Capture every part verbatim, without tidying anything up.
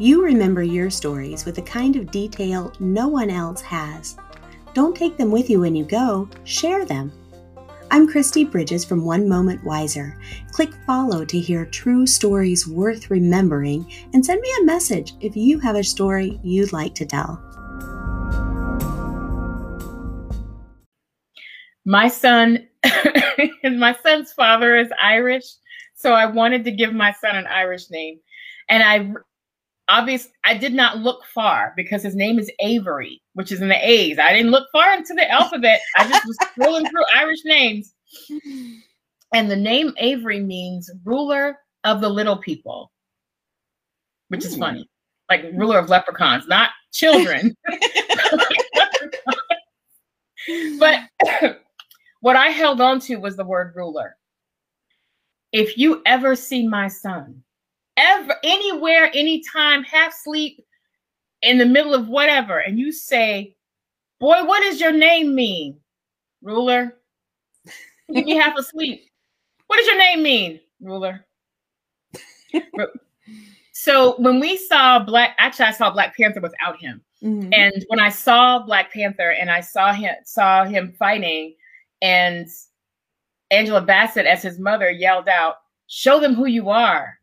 You remember your stories with the kind of detail no one else has. Don't take them with you when you go, share them. I'm Christy Bridges from One Moment Wiser. Click follow to hear true stories worth remembering and send me a message if you have a story you'd like to tell. My son, my son's father is Irish, so I wanted to give my son an Irish name. And I Obviously, I did not look far because his name is Avery, which is in the A's. I didn't look far into the alphabet. I just was scrolling through Irish names. And the name Avery means ruler of the little people, which is mm. funny. Like ruler of leprechauns, not children. But what I held on to was the word ruler. If you ever see my son, ever, anywhere, anytime, half sleep, in the middle of whatever, and you say, boy, what does your name mean? Ruler. You half asleep. What does your name mean? Ruler. So when we saw Black, actually I saw Black Panther without him. Mm-hmm. And when I saw Black Panther and I saw him, saw him fighting, and Angela Bassett as his mother yelled out, show them who you are.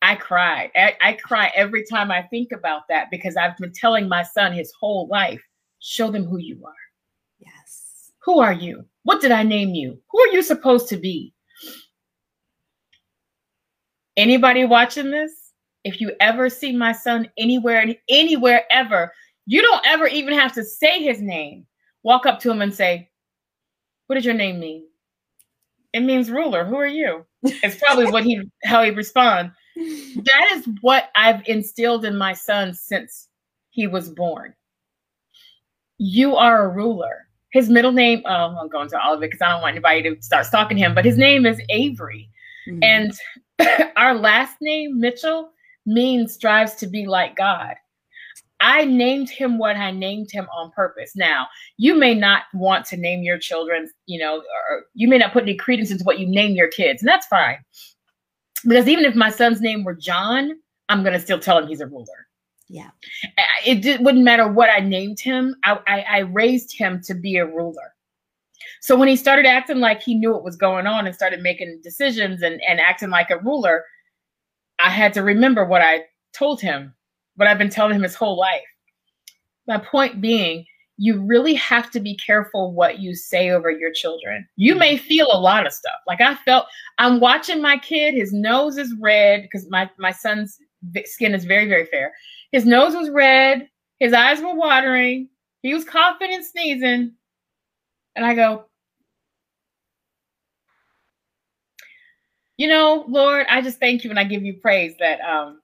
I cry. I, I cry every time I think about that because I've been telling my son his whole life, show them who you are. Yes. Who are you? What did I name you? Who are you supposed to be? Anybody watching this? If you ever see my son anywhere, anywhere ever, you don't ever even have to say his name. Walk up to him and say, what does your name mean? It means ruler. Who are you? It's probably what he, how he responds. That is what I've instilled in my son since he was born. You are a ruler. His middle name, oh, I'm not going to all of it because I don't want anybody to start stalking him, but his name is Avery. Mm-hmm. And our last name, Mitchell, means strives to be like God. I named him what I named him on purpose. Now, you may not want to name your children, you know, or you may not put any credence into what you name your kids, and that's fine. Because even if my son's name were John, I'm going to still tell him he's a ruler. Yeah. It did, wouldn't matter what I named him. I, I, I raised him to be a ruler. So when he started acting like he knew what was going on and started making decisions and, and acting like a ruler, I had to remember what I told him, what I've been telling him his whole life. My point being, you really have to be careful what you say over your children. You may feel a lot of stuff. Like I felt, I'm watching my kid, his nose is red because my, my son's skin is very, very fair. His nose was red. His eyes were watering. He was coughing and sneezing. And I go, you know, Lord, I just thank you and I give you praise that, um,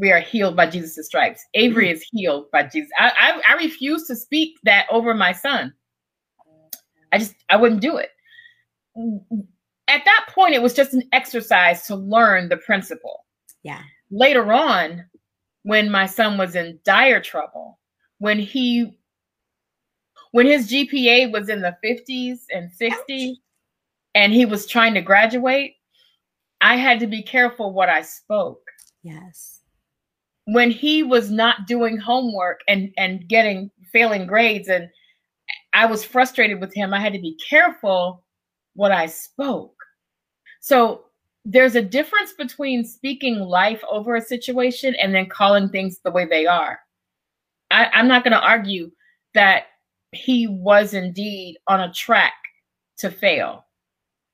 we are healed by Jesus' stripes. Avery is healed by Jesus. I, I I refuse to speak that over my son. I just, I wouldn't do it. At that point, it was just an exercise to learn the principle. Yeah. Later on, when my son was in dire trouble, when he, when his G P A was in the fifties and sixties, ouch, and he was trying to graduate, I had to be careful what I spoke. Yes. When he was not doing homework and, and getting failing grades and I was frustrated with him, I had to be careful what I spoke. So there's a difference between speaking life over a situation and then calling things the way they are. I, I'm not going to argue that he was indeed on a track to fail,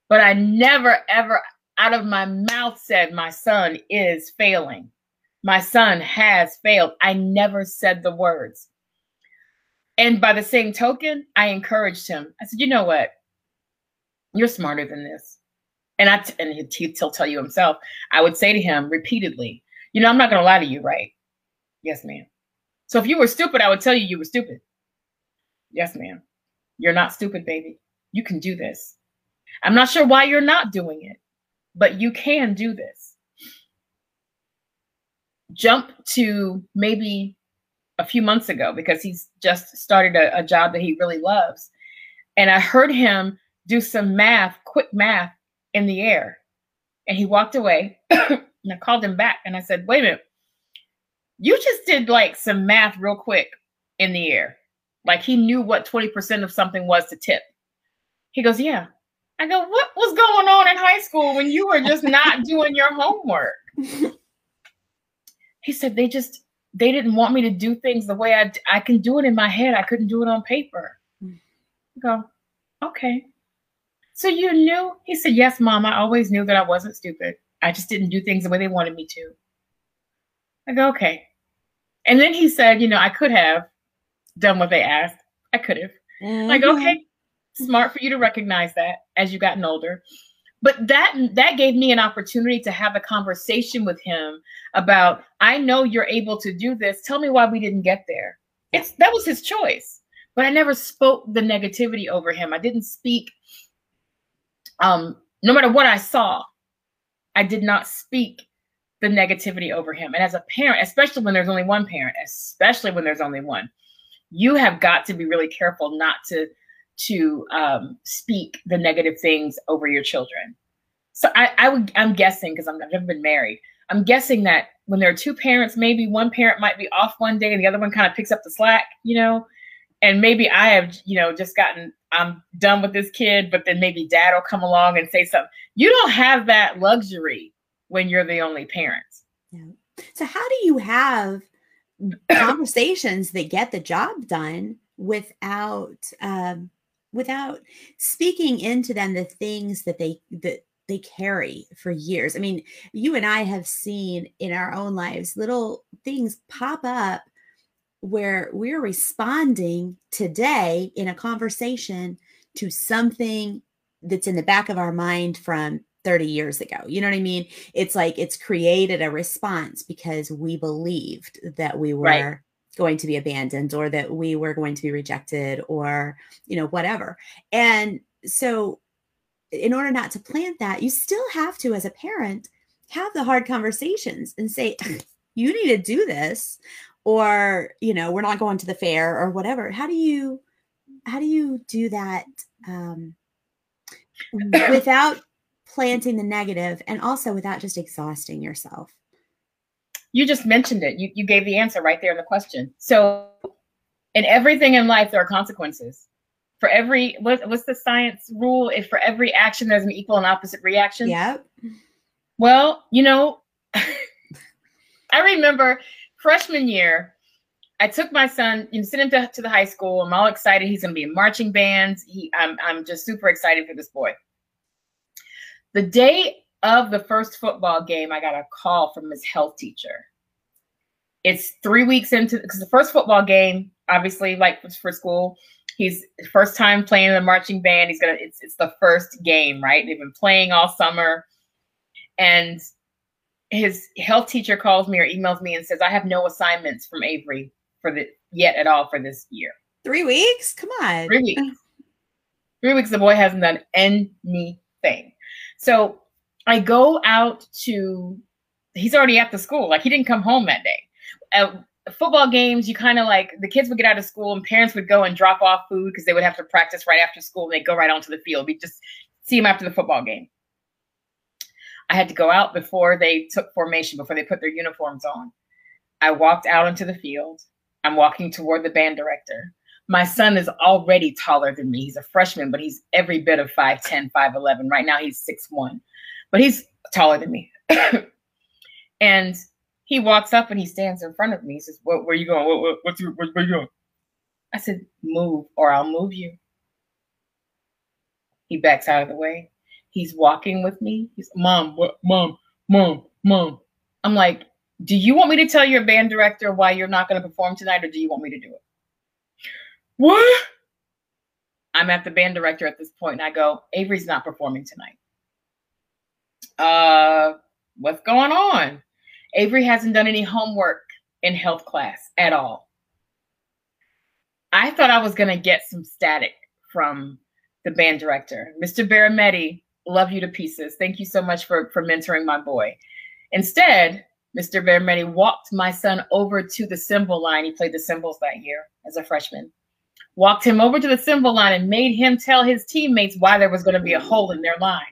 but I never, ever out of my mouth said my son is failing. My son has failed. I never said the words. And by the same token, I encouraged him. I said, you know what? You're smarter than this. And I, t- and he'll tell you himself, I would say to him repeatedly, you know, I'm not going to lie to you, right? Yes, ma'am. So if you were stupid, I would tell you you were stupid. Yes, ma'am. You're not stupid, baby. You can do this. I'm not sure why you're not doing it, but you can do this. Jump to maybe a few months ago because he's just started a, a job that he really loves. And I heard him do some math, quick math in the air. And he walked away and I called him back and I said, wait a minute, You just did like some math real quick in the air. Like he knew what twenty percent of something was to tip. He goes, yeah. I go, what was going on in high school when you were just not doing your homework? He said, they just, they didn't want me to do things the way I, I can do it in my head. I couldn't do it on paper. I go, okay. So you knew? He said, yes, Mom, I always knew that I wasn't stupid. I just didn't do things the way they wanted me to. I go, okay. And then he said, you know, I could have done what they asked. I could have. Mm-hmm. Like, okay, smart for you to recognize that as you gotten older. But that that gave me an opportunity to have a conversation with him about, I know you're able to do this. Tell me why we didn't get there. It's, that was his choice. But I never spoke the negativity over him. I didn't speak. Um, no matter what I saw, I did not speak the negativity over him. And as a parent, especially when there's only one parent, especially when there's only one, you have got to be really careful not to to um, speak the negative things over your children. So I, I would, I'm guessing, because I've never been married, I'm guessing that when there are two parents, maybe one parent might be off one day and the other one kind of picks up the slack, you know, and maybe I have, you know, just gotten, I'm done with this kid, but then maybe dad will come along and say something. You don't have that luxury when you're the only parent. Yeah. So how do you have conversations that get the job done without, um, without speaking into them the things that they that they carry for years? I mean, you and I have seen in our own lives little things pop up where we're responding today in a conversation to something that's in the back of our mind from thirty years ago. You know what I mean? It's like it's created a response because we believed that we were right. going to be abandoned, or that we were going to be rejected, or, you know, whatever. And so in order not to plant that, you still have to, as a parent, have the hard conversations and say, you need to do this, or, you know, we're not going to the fair or whatever. How do you, how do you do that um, without planting the negative, and also without just exhausting yourself? You just mentioned it. You, you gave the answer right there in the question. So in everything in life, there are consequences. For every, what, what's the science rule? If for every action, there's an equal and opposite reaction. Yep. Well, you know, I remember freshman year, I took my son and sent him to, to the high school. I'm all excited. He's going to be in marching bands. He, I'm, I'm just super excited for this boy. The day of the first football game, I got a call from his health teacher. It's three weeks into, because the first football game, obviously, like for school, he's first time playing in the marching band. He's gonna, it's, it's the first game, right? They've been playing all summer. And his health teacher calls me or emails me and says, I have no assignments from Avery for the yet at all for this year. Three weeks? Come on. Three weeks. Three weeks, the boy hasn't done anything. So I go out to, he's already at the school. Like he didn't come home that day. At football games, you kind of like, the kids would get out of school and parents would go and drop off food because they would have to practice right after school. They'd go right onto the field. We'd just see him after the football game. I had to go out before they took formation, before they put their uniforms on. I walked out onto the field. I'm walking toward the band director. My son is already taller than me. He's a freshman, but he's every bit of five ten, five eleven. Right now he's six one. But he's taller than me. And he walks up and he stands in front of me. He says, what, where are you going? What, what, what's your, where, where are you going? I said, move or I'll move you. He backs out of the way. He's walking with me. He's, mom, what, mom, mom, mom. I'm like, do you want me to tell your band director why you're not going to perform tonight, or do you want me to do it? What? I'm at the band director at this point, and I go, Avery's not performing tonight. Uh, what's going on? Avery hasn't done any homework in health class at all. I thought I was going to get some static from the band director. Mister Barometti, love you to pieces. Thank you so much for, for mentoring my boy. Instead, Mister Barometti walked my son over to the cymbal line. He played the cymbals that year as a freshman. Walked him over to the cymbal line and made him tell his teammates why there was going to be a hole in their line.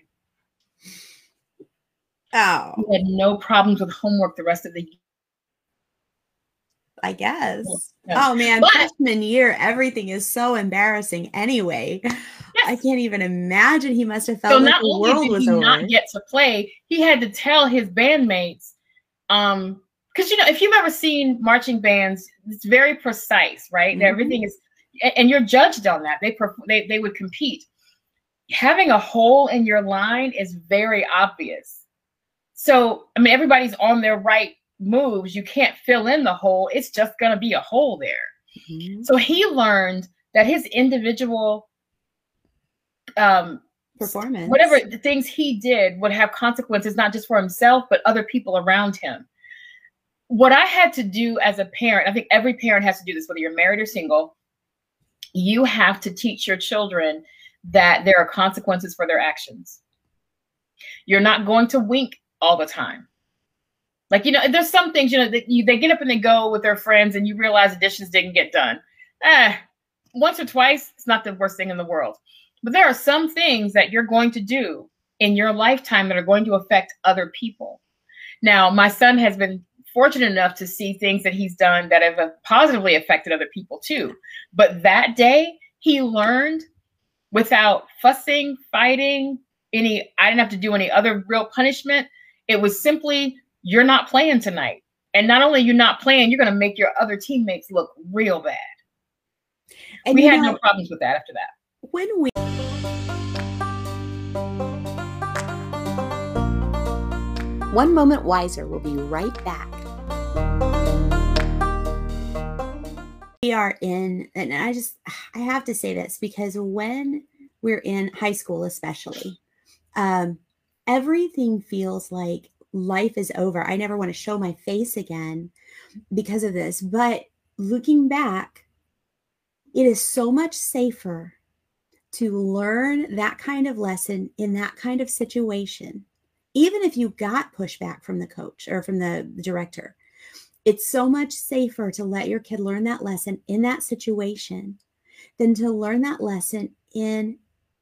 Oh. He had no problems with homework the rest of the year. I guess. Yeah. Oh man, but freshman year, everything is so embarrassing anyway. Yes. I can't even imagine. He must have felt so like the world was over. Not only did he not get to play, he had to tell his bandmates, um, because, you know, if you've ever seen marching bands, it's very precise, right? Mm-hmm. Everything is, and you're judged on that. They, they, they would compete. Having a hole in your line is very obvious. So, I mean, everybody's on their right moves. You can't fill in the hole. It's just going to be a hole there. Mm-hmm. So he learned that his individual um, performance, whatever the things he did, would have consequences, not just for himself, but other people around him. What I had to do as a parent, I think every parent has to do this, whether you're married or single, you have to teach your children that there are consequences for their actions. You're not going to wink all the time. Like, you know, there's some things, you know, that you, they get up and they go with their friends and you realize the dishes didn't get done. Eh, once or twice, it's not the worst thing in the world. But there are some things that you're going to do in your lifetime that are going to affect other people. Now, my son has been fortunate enough to see things that he's done that have positively affected other people too. But that day, he learned without fussing, fighting, any, I didn't have to do any other real punishment. It was simply, you're not playing tonight. And not only you're not playing, you're going to make your other teammates look real bad. And we had know, no problems with that after that. When we One Moment Wiser will be right back. We are in, and I just, I have to say this because when we're in high school, especially, um, everything feels like life is over. I never want to show my face again because of this. But looking back, it is so much safer to learn that kind of lesson in that kind of situation. Even if you got pushback from the coach or from the director, it's so much safer to let your kid learn that lesson in that situation than to learn that lesson in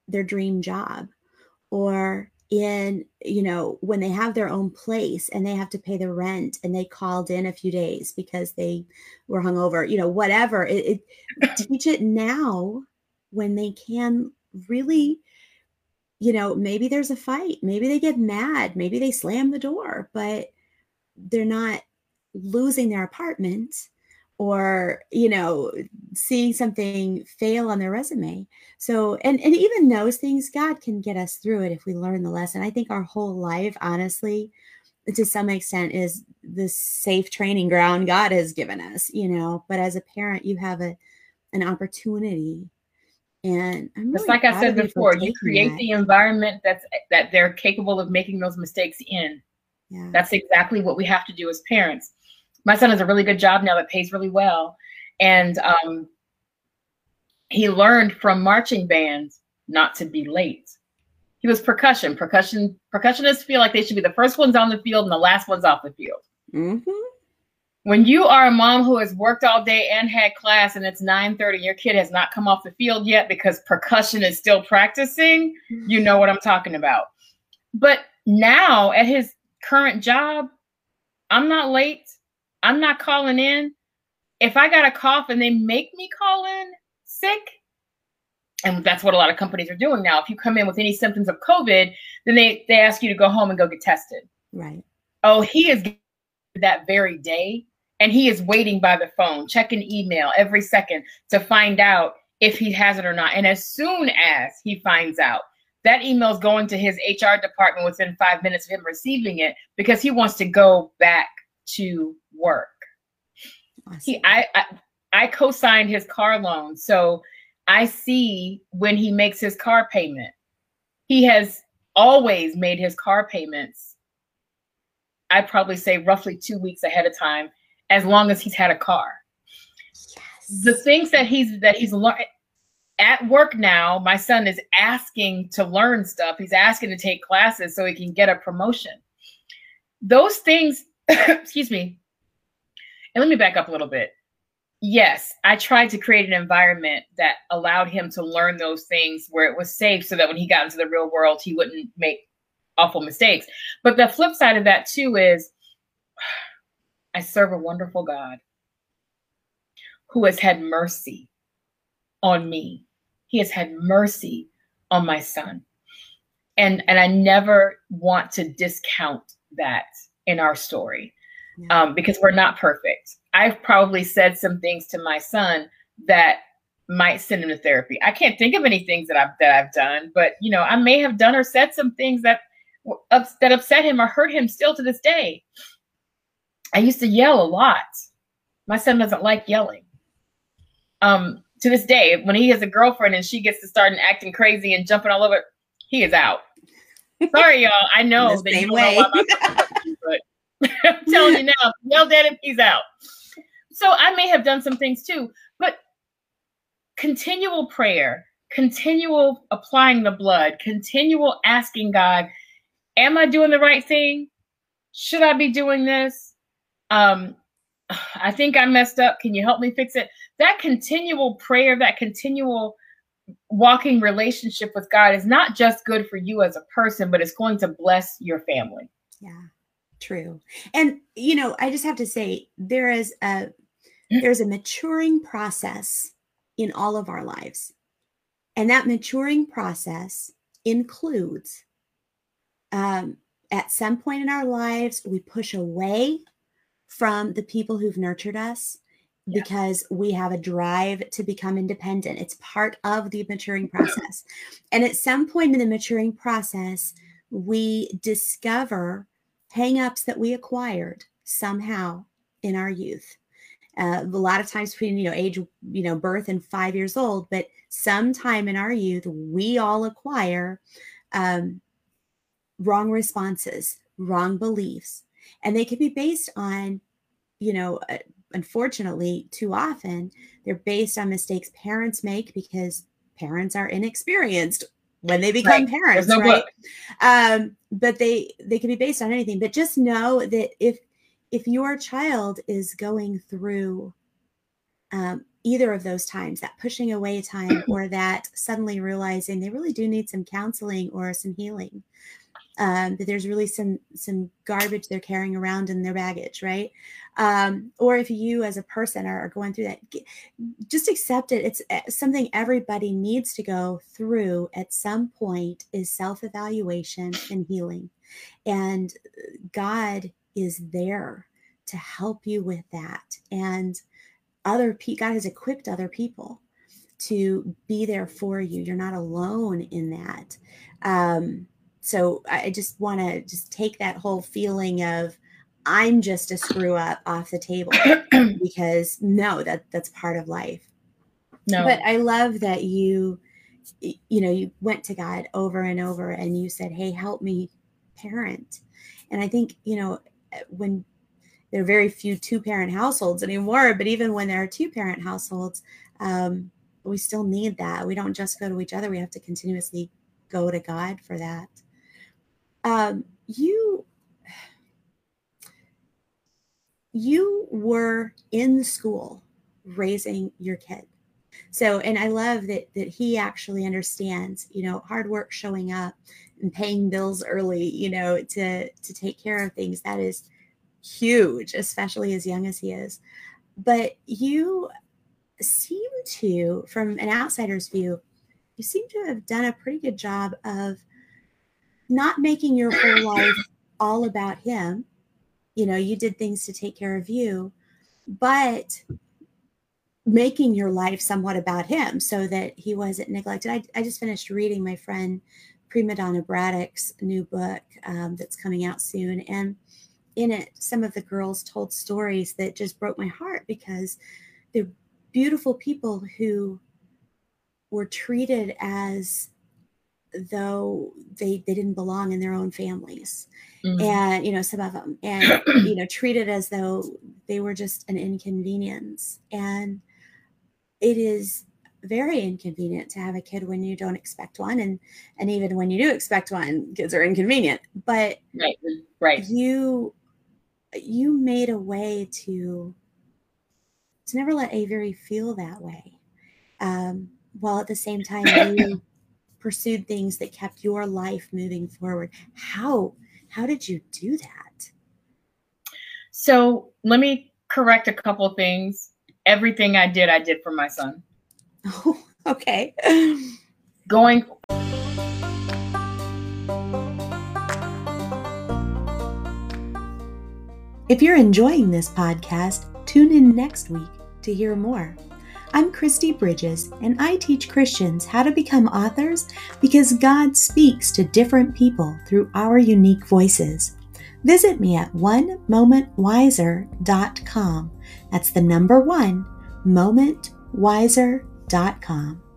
their dream job or in, you know, when they have their own place and they have to pay the rent and they called in a few days because they were hungover, you know, whatever. It, it, teach it now when they can really, you know, maybe there's a fight, maybe they get mad, maybe they slam the door, but they're not losing their apartment or, you know, seeing something fail on their resume. So, and, and even those things, God can get us through it if we learn the lesson. I think our whole life, honestly, to some extent, is the safe training ground God has given us, you know, but as a parent, you have a, an opportunity. And I'm really, just like I said before, you create that. The environment that's, that they're capable of making those mistakes in. Yeah. That's exactly what we have to do as parents. My son has a really good job now that pays really well. And um, he learned from marching bands not to be late. He was percussion. Percussion percussionists feel like they should be the first ones on the field and the last ones off the field. Mm-hmm. When you are a mom who has worked all day and had class and it's nine thirty and your kid has not come off the field yet because percussion is still practicing, mm-hmm. you know what I'm talking about. But now at his current job, I'm not late. I'm not calling in. If I got a cough and they make me call in sick, and that's what a lot of companies are doing now. If you come in with any symptoms of COVID, then they, they ask you to go home and go get tested. Right. Oh, he is that very day. And he is waiting by the phone, checking email every second to find out if he has it or not. And as soon as he finds out, that email is going to his H R department within five minutes of him receiving it because he wants to go back to work. Awesome. He, I, I, I co-signed his car loan. So I see when he makes his car payment, he has always made his car payments. I probably say roughly two weeks ahead of time, as long as he's had a car. Yes. The things that he's, that he's learned at work now, my son is asking to learn stuff. He's asking to take classes so he can get a promotion. Those things, excuse me. And let me back up a little bit. Yes, I tried to create an environment that allowed him to learn those things where it was safe so that when he got into the real world, he wouldn't make awful mistakes. But the flip side of that too is I serve a wonderful God. who has had mercy on me. He has had mercy on my son. And, and I never want to discount that in our story, um, because we're not perfect. I've probably said some things to my son that might send him to therapy. I can't think of any things that I've, that I've done, but you know, I may have done or said some things that that upset him or hurt him still to this day. I used to yell a lot. My son doesn't like yelling. Um, to this day, when he has a girlfriend and she gets to start acting crazy and jumping all over, he is out. Sorry, y'all. I know that you don't know why my son, but I'm telling you now, yelled at him, he's out. So I may have done some things too, but continual prayer, continual applying the blood, continual asking God, am I doing the right thing? Should I be doing this? Um, I think I messed up. Can you help me fix it? That continual prayer, that continual walking relationship with God is not just good for you as a person, but it's going to bless your family. Yeah, true. And, you know, I just have to say there is a, there's a maturing process in all of our lives. And that maturing process includes um, at some point in our lives, we push away from the people who've nurtured us yeah. because we have a drive to become independent. It's part of the maturing process. And at some point in the maturing process, we discover hangups that we acquired somehow in our youth. Uh, a lot of times between, you know, age, you know, birth and five years old, but sometime in our youth, we all acquire um, wrong responses, wrong beliefs. And they can be based on, you know, unfortunately, too often, they're based on mistakes parents make because parents are inexperienced when they become right. parents, no right? Um, but they, they can be based on anything. But just know that if if your child is going through um, either of those times, that pushing away time or that suddenly realizing they really do need some counseling or some healing, Um, that there's really some some garbage they're carrying around in their baggage, right? Um, or if you as a person are, are going through that, get, just accept it. It's something everybody needs to go through at some point is self-evaluation and healing. And God is there to help you with that. And other pe- God has equipped other people to be there for you. You're not alone in that. Um So I just want to just take that whole feeling of I'm just a screw up off the table because no, that that's part of life. No, but I love that you, you know, you went to God over and over and you said, hey, help me parent. And I think, you know, when there are very few two parent households anymore, but even when there are two parent households, um, we still need that. We don't just go to each other. We have to continuously go to God for that. Um, you, you were in school raising your kid. So, and I love that, that he actually understands, you know, hard work showing up and paying bills early, you know, to, to take care of things. That is huge, especially as young as he is. But you seem to, from an outsider's view, you seem to have done a pretty good job of not making your whole life all about him. You know, you did things to take care of you, but making your life somewhat about him so that he wasn't neglected. I, I just finished reading my friend Prima Donna Braddock's new book um, that's coming out soon. And in it, some of the girls told stories that just broke my heart because they're beautiful people who were treated as though they, they didn't belong in their own families. Mm-hmm. And, you know, some of them, and, you know, treated as though they were just an inconvenience. And it is very inconvenient to have a kid when you don't expect one. And, and even when you do expect one, kids are inconvenient, but right, right. you, you made a way to, to never let Avery feel that way. Um, While at the same time, you pursued things that kept your life moving forward. How, how did you do that? So let me correct a couple of things. everything I did, I did for my son. Oh, okay. Going. If you're enjoying this podcast, tune in next week to hear more. I'm Christy Bridges, and I teach Christians how to become authors because God speaks to different people through our unique voices. Visit me at one moment wiser dot com. That's the number one, moment wiser dot com.